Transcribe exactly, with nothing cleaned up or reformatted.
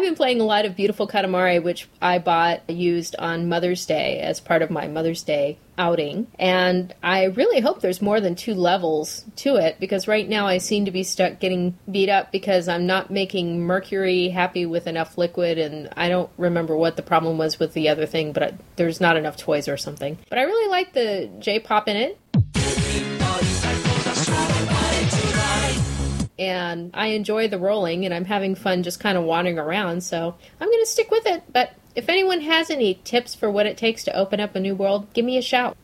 I've been playing a lot of Beautiful Katamari, which I bought used on Mother's Day as part of my Mother's Day outing. And I really hope there's more than two levels to it, because right now I seem to be stuck getting beat up because I'm not making Mercury happy with enough liquid, and I don't remember what the problem was with the other thing, but I, there's not enough toys or something. But I really like the J-pop in it. And I enjoy the rolling, and I'm having fun just kind of wandering around, so I'm going to stick with it. But if anyone has any tips for what it takes to open up a new world, give me a shout.